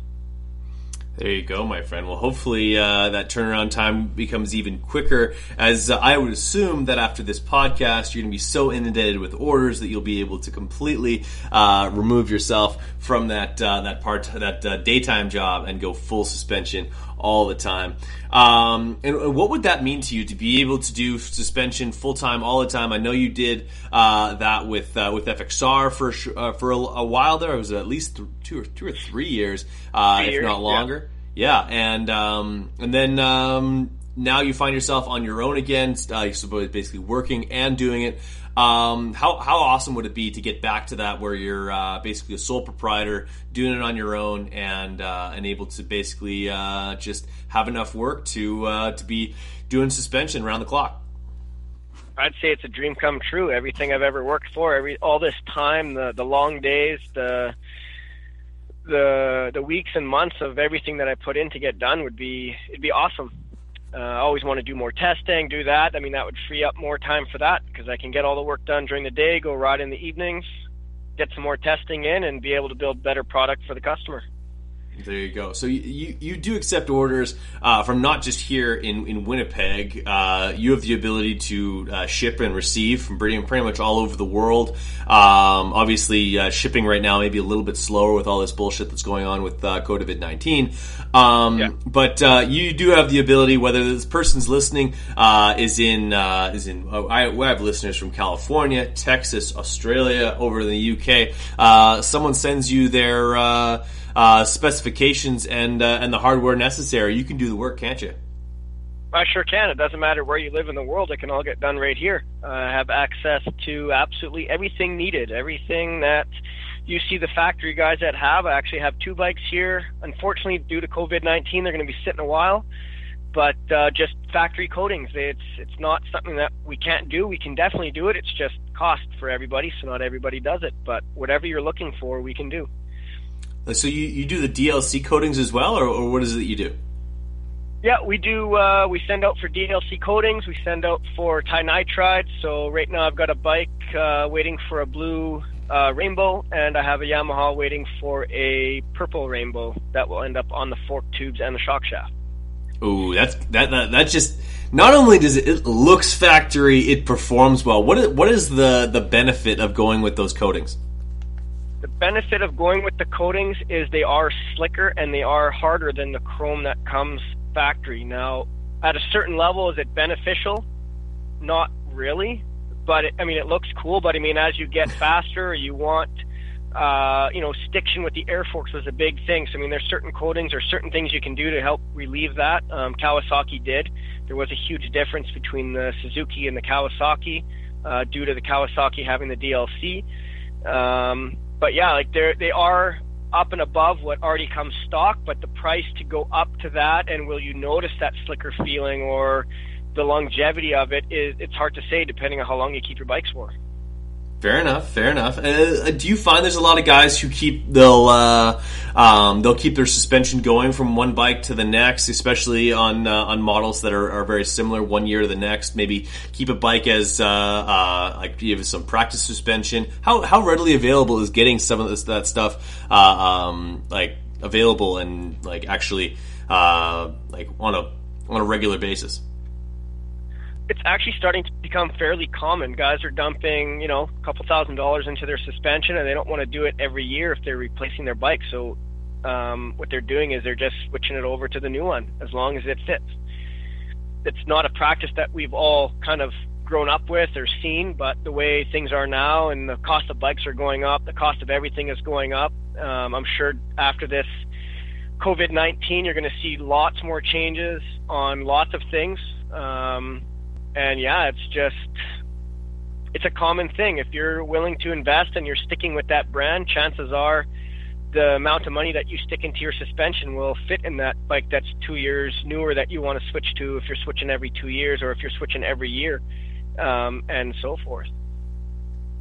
There you go, my friend. Well, hopefully uh, that turnaround time becomes even quicker, as uh, I would assume that after this podcast, you're going to be so inundated with orders that you'll be able to completely uh, remove yourself from that uh, that part that uh, daytime job and go full suspension all the time. Um, and what would that mean to you to be able to do suspension full time all the time? I know you did uh, that with uh, with F X R for uh, for a, a while there. It was at least th- two or two or three years, uh, three years, if not longer. Yeah, yeah. and um, and then um, now you find yourself on your own again. Uh, you're basically working and doing it. Um, how how awesome would it be to get back to that, where you're uh, basically a sole proprietor, doing it on your own, and uh, and able to basically uh, just have enough work to uh, to be doing suspension around the clock? I'd say it's a dream come true. Everything I've ever worked for, every all this time, the the long days, the the the weeks and months of everything that I put in to get done would be it'd be awesome. Uh, I always want to do more testing, do that. I mean, that would free up more time for that, because I can get all the work done during the day, go ride in the evenings, get some more testing in, and be able to build better product for the customer. There you go. So you, you, you do accept orders uh, from not just here in, in Winnipeg. Uh, you have the ability to uh, ship and receive from pretty, pretty much all over the world. Um, obviously, uh, shipping right now may be a little bit slower with all this bullshit that's going on with uh, COVID nineteen. Um, yeah. But uh, you do have the ability, whether this person's listening uh, is in uh, is in. Uh, I, I have listeners from California, Texas, Australia, over in the U K. Uh, someone sends you their Uh, Uh, specifications and uh, and the hardware necessary. You can do the work, can't you? I sure can. It doesn't matter where you live in the world. It can all get done right here. Uh, I have access to absolutely everything needed, everything that you see the factory guys that have. I actually have two bikes here. Unfortunately, due to COVID nineteen, they're going to be sitting a while, but uh, just factory coatings. It's, it's not something that we can't do. We can definitely do it. It's just cost for everybody, so not everybody does it, but whatever you're looking for, we can do. So you, you do the D L C coatings as well, or, or what is it that you do? Yeah, we do. Uh, we send out for D L C coatings. We send out for trinitride. So right now I've got a bike uh, waiting for a blue uh, rainbow, and I have a Yamaha waiting for a purple rainbow that will end up on the fork tubes and the shock shaft. Ooh, that's that, that that just not only does it, it looks factory, it performs well. What is, what is the, the benefit of going with those coatings? The benefit of going with the coatings is they are slicker and they are harder than the chrome that comes factory. Now, at a certain level, is it beneficial? Not really, but it, I mean, it looks cool. But I mean, as you get faster, you want, uh, you know, stiction with the air forks was a big thing. So I mean, there's certain coatings or certain things you can do to help relieve that. Um, Kawasaki did. There was a huge difference between the Suzuki and the Kawasaki uh, due to the Kawasaki having the D L C. Um, But yeah, like they they are up and above what already comes stock, but the price to go up to that, and will you notice that slicker feeling or the longevity of it, is it's hard to say depending on how long you keep your bikes for. Fair enough, fair enough. Uh, do you find there's a lot of guys who keep they'll uh, um, they'll keep their suspension going from one bike to the next, especially on uh, on models that are, are very similar one year to the next? Maybe keep a bike as uh, uh, like give some practice suspension. How how readily available is getting some of this, that stuff uh, um, like available and like actually uh, like on a on a regular basis? It's actually starting to become fairly common. Guys are dumping, you know, a couple thousand dollars into their suspension, and they don't want to do it every year if they're replacing their bike. So um, what they're doing is they're just switching it over to the new one as long as it fits. It's not a practice that we've all kind of grown up with or seen, but the way things are now and the cost of bikes are going up, the cost of everything is going up. Um, I'm sure after this COVID nineteen, you're going to see lots more changes on lots of things. Um And yeah, it's just, it's a common thing. If you're willing to invest and you're sticking with that brand, chances are the amount of money that you stick into your suspension will fit in that bike that's two years newer that you want to switch to, if you're switching every two years or if you're switching every year, um, and so forth.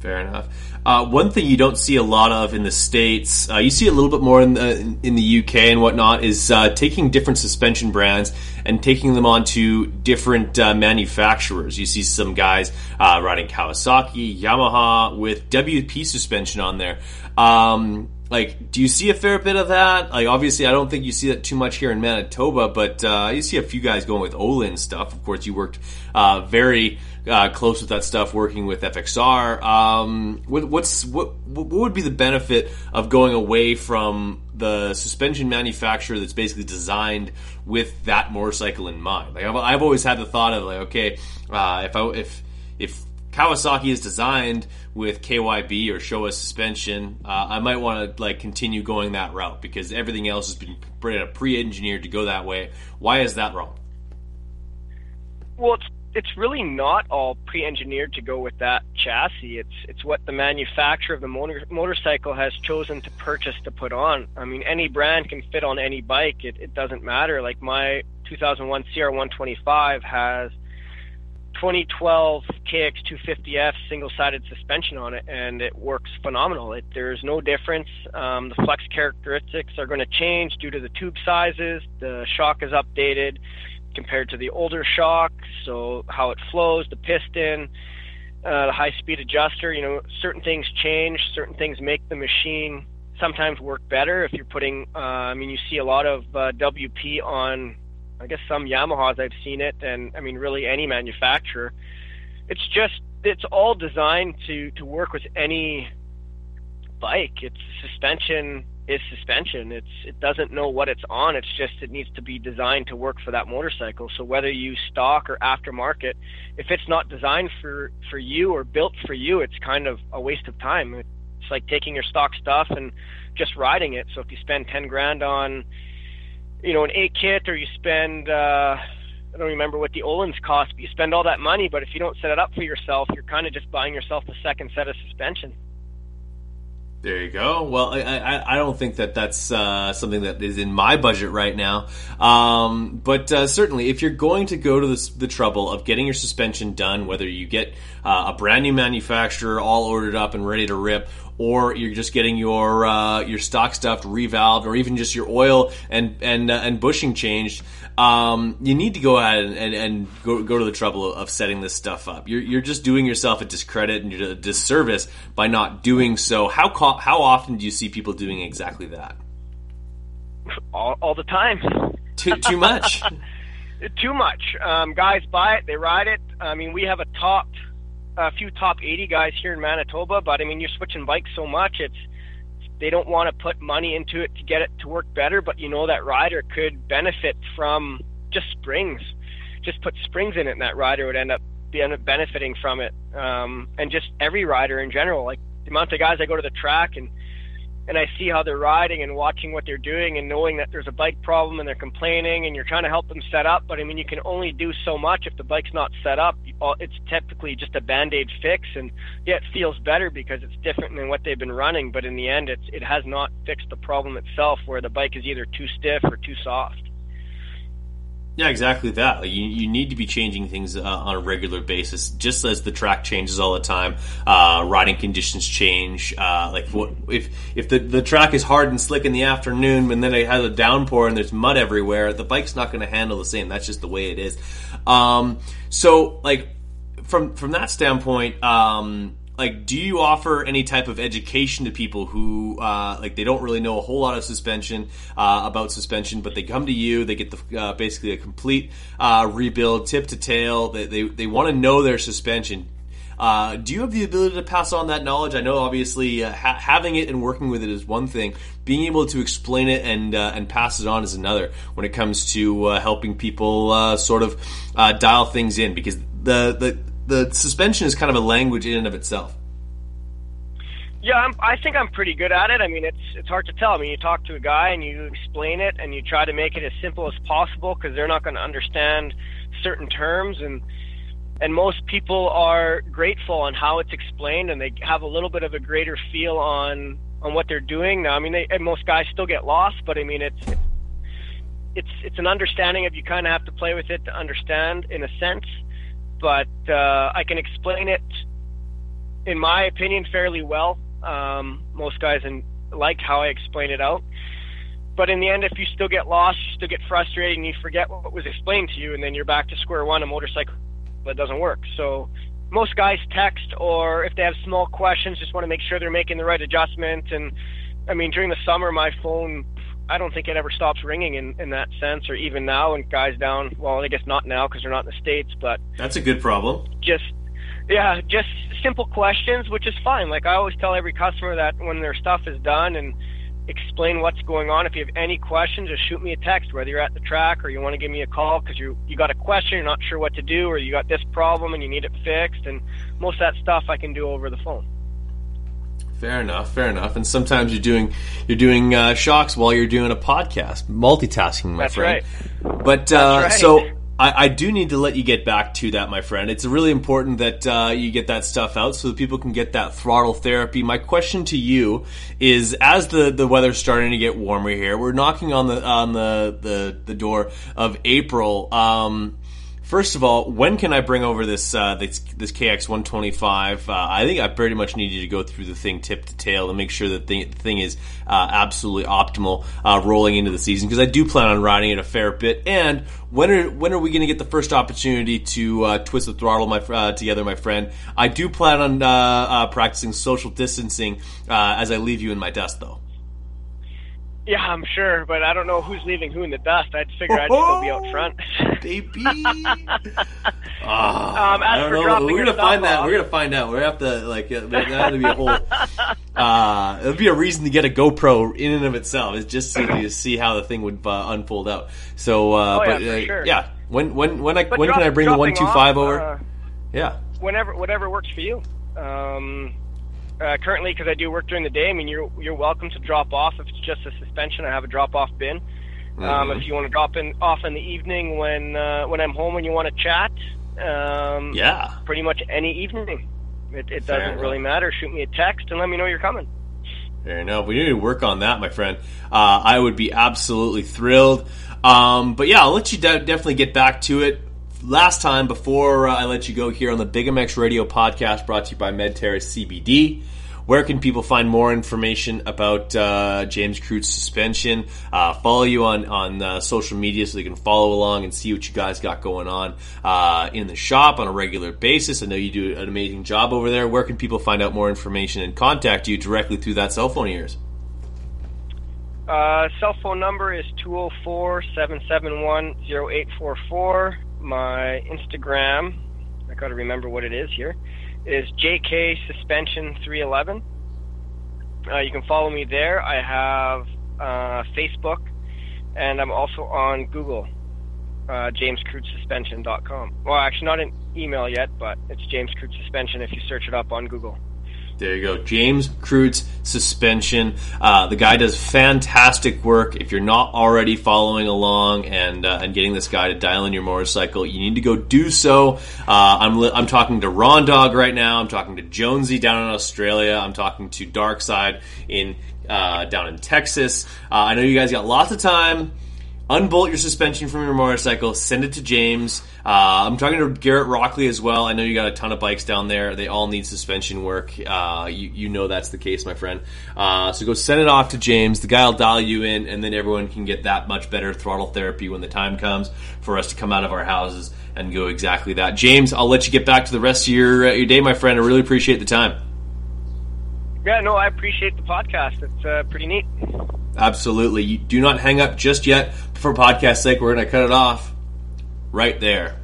Fair enough. Uh, one thing you don't see a lot of in the States, uh, you see a little bit more in the in the U K and whatnot, is uh, taking different suspension brands and taking them onto different uh, manufacturers. You see some guys uh, riding Kawasaki, Yamaha with W P suspension on there. Um, like, do you see a fair bit of that? Like, obviously, I don't think you see that too much here in Manitoba, but uh, you see a few guys going with Olin stuff. Of course, you worked uh, very. Uh, close with that stuff, working with F X R. Um, what, what's what? What would be the benefit of going away from the suspension manufacturer that's basically designed with that motorcycle in mind? Like I've, I've always had the thought of like, okay, uh, if I, if if Kawasaki is designed with K Y B or Showa suspension, uh, I might want to like continue going that route because everything else has been pre-engineered to go that way. Why is that wrong? Well, it's It's really not all pre-engineered to go with that chassis. It's it's what the manufacturer of the motor, motorcycle has chosen to purchase to put on. I mean, any brand can fit on any bike. It, it doesn't matter. Like my two thousand one C R one twenty-five has twenty twelve K X two fifty F single-sided suspension on it, and it works phenomenal. It, there's no difference. Um, the flex characteristics are going to change due to the tube sizes. The shock is updated compared to the older shock, so how it flows, the piston, uh, the high-speed adjuster, you know, certain things change, certain things make the machine sometimes work better. If you're putting, uh, I mean, you see a lot of uh, W P on, I guess, some Yamahas, I've seen it, and, I mean, really any manufacturer. It's just, it's all designed to, to work with any bike. It's suspension is suspension. It's it doesn't know what it's on. It's just it needs to be designed to work for that motorcycle. So whether you stock or aftermarket, if it's not designed for, for you or built for you, it's kind of a waste of time. It's like taking your stock stuff and just riding it. So if you spend ten grand on, you know, an A kit, or you spend, uh, I don't remember what the Olin's cost, but you spend all that money, but if you don't set it up for yourself, you're kind of just buying yourself a second set of suspension. There you go. Well, I, I, I don't think that that's uh, something that is in my budget right now. Um, but uh, certainly, if you're going to go to this, the trouble of getting your suspension done, whether you get uh, a brand new manufacturer all ordered up and ready to rip, or you're just getting your uh, your stock stuff revalved, or even just your oil and and uh, and bushing changed, um, you need to go ahead and, and, and go go to the trouble of setting this stuff up. You're you're just doing yourself a discredit and a disservice by not doing so. How co- how often do you see people doing exactly that? All, all the time. Too too much. Too much. Um, guys buy it, they ride it. I mean, we have a top. a few top eighty guys here in Manitoba, but I mean, you're switching bikes so much, it's they don't want to put money into it to get it to work better, but you know that rider could benefit from just springs. Just put springs in it and that rider would end up, end up benefiting from it. Um, and just every rider in general, like the amount of guys I go to the track and and I see how they're riding and watching what they're doing and knowing that there's a bike problem and they're complaining and you're trying to help them set up. But I mean, you can only do so much if the bike's not set up. It's typically just a band-aid fix, and yeah, it feels better because it's different than what they've been running. But in the end, it's, it has not fixed the problem itself, where the bike is either too stiff or too soft. Yeah, exactly that. Like you, you need to be changing things uh, on a regular basis, just as the track changes all the time. Uh, riding conditions change. Uh, like what, if if the, the track is hard and slick in the afternoon, and then it has a downpour and there's mud everywhere, the bike's not going to handle the same. That's just the way it is. Um, so, like from from that standpoint. Um, Like, do you offer any type of education to people who, uh, like, they don't really know a whole lot of suspension, uh, about suspension, but they come to you, they get the, uh, basically a complete uh, rebuild, tip to tail, they they, they want to know their suspension. Uh, do you have the ability to pass on that knowledge? I know, obviously, uh, ha- having it and working with it is one thing. Being able to explain it and uh, and pass it on is another when it comes to uh, helping people uh, sort of uh, dial things in, because the... the The suspension is kind of a language in and of itself. Yeah, I'm, I think I'm pretty good at it. I mean, it's it's hard to tell. I mean, you talk to a guy and you explain it and you try to make it as simple as possible, because they're not going to understand certain terms, and and most people are grateful on how it's explained, and they have a little bit of a greater feel on on what they're doing now. I mean, they, most guys still get lost, but I mean, it's it's it's an understanding of, you kind of have to play with it to understand in a sense. But uh, I can explain it, in my opinion, fairly well. Um, most guys in, like how I explain it out. But in the end, if you still get lost, you still get frustrated, and you forget what was explained to you, and then you're back to square one, a motorcycle that doesn't work. So most guys text, or if they have small questions, just want to make sure they're making the right adjustment. And I mean, during the summer, my phone, I don't think it ever stops ringing in, in that sense, or even now, and guys down, well, I guess not now because they're not in the States, but that's a good problem. Just, yeah, just simple questions, which is fine. Like I always tell every customer that when their stuff is done and explain what's going on, if you have any questions, just shoot me a text, whether you're at the track or you want to give me a call because you you got a question, you're not sure what to do, or you got this problem and you need it fixed. And most of that stuff I can do over the phone. Fair enough, fair enough. And sometimes you're doing you're doing uh, shocks while you're doing a podcast, multitasking, my That's friend. Right. But uh, That's right. so I, I do need to let you get back to that, my friend. It's really important that uh, you get that stuff out so that people can get that throttle therapy. My question to you is, as the, the weather's starting to get warmer here, we're knocking on the on the, the, the door of April. Um, first of all, when can I bring over this uh, this, this K X one twenty-five? Uh, I think I pretty much need you to go through the thing tip to tail to make sure that the thing is uh, absolutely optimal uh, rolling into the season, because I do plan on riding it a fair bit. And When are when are we going to get the first opportunity to uh, twist the throttle my, uh, together, my friend? I do plan on uh, uh, practicing social distancing uh, as I leave you in my dust, though. Yeah, I'm sure, but I don't know who's leaving who in the dust. I'd figure oh, I'd still be out front. Baby! oh, um, I don't know. We're going to find that. Off. We're going to find out. We're going to have to, like, there's going to have to be a whole... Uh, it would be a reason to get a GoPro in and of itself. It's just so to see how the thing would uh, unfold out. So, uh, oh, yeah, but uh, sure. yeah, when when when I but when drop, can I bring the one two five over? Uh, yeah, whenever whatever works for you. Um, uh, currently, because I do work during the day, I mean you're you're welcome to drop off if it's just a suspension. I have a drop off bin. Mm-hmm. Um, if you want to drop in off in the evening when uh, when I'm home and you want to chat. Um, yeah, pretty much any evening. It, it doesn't really matter. Shoot me a text and let me know you're coming. Fair enough. We need to work on that, my friend. Uh, I would be absolutely thrilled. Um, but yeah, I'll let you de- definitely get back to it. Last time, before uh, I let you go here on the Big M X Radio podcast, brought to you by Medterra C B D. Where can people find more information about uh, James Krutz suspension? Uh, follow you on, on uh, social media so they can follow along and see what you guys got going on uh, in the shop on a regular basis. I know you do an amazing job over there. Where can people find out more information and contact you directly through that cell phone of yours? Uh, cell phone number is two oh four, seven seven one, oh eight four four. My Instagram, I got to remember what it is here, is J K Suspension three eleven. Uh, you can follow me there. I have uh, Facebook, and I'm also on Google, uh, james krutz suspension dot com. Well, actually, not an email yet, but it's James Krutz Suspension if you search it up on Google. There you go. James Krutz Suspension. Uh, the guy does fantastic work. If you're not already following along and uh, and getting this guy to dial in your motorcycle, you need to go do so. Uh, I'm li- I'm talking to Ron Dog right now. I'm talking to Jonesy down in Australia. I'm talking to Darkside in uh, down in Texas. Uh, I know you guys got lots of time. Unbolt your suspension from your motorcycle. Send it to James. Uh, I'm talking to Garrett Rockley as well. I know you got a ton of bikes down there. They all need suspension work. Uh, you, you know that's the case, my friend. Uh, so go send it off to James. The guy will dial you in, and then everyone can get that much better throttle therapy when the time comes for us to come out of our houses and go exactly that. James, I'll let you get back to the rest of your, uh, your day, my friend. I really appreciate the time. Yeah, no, I appreciate the podcast. It's uh, pretty neat. Absolutely. You do not hang up just yet. For podcast's sake, we're going to cut it off right there.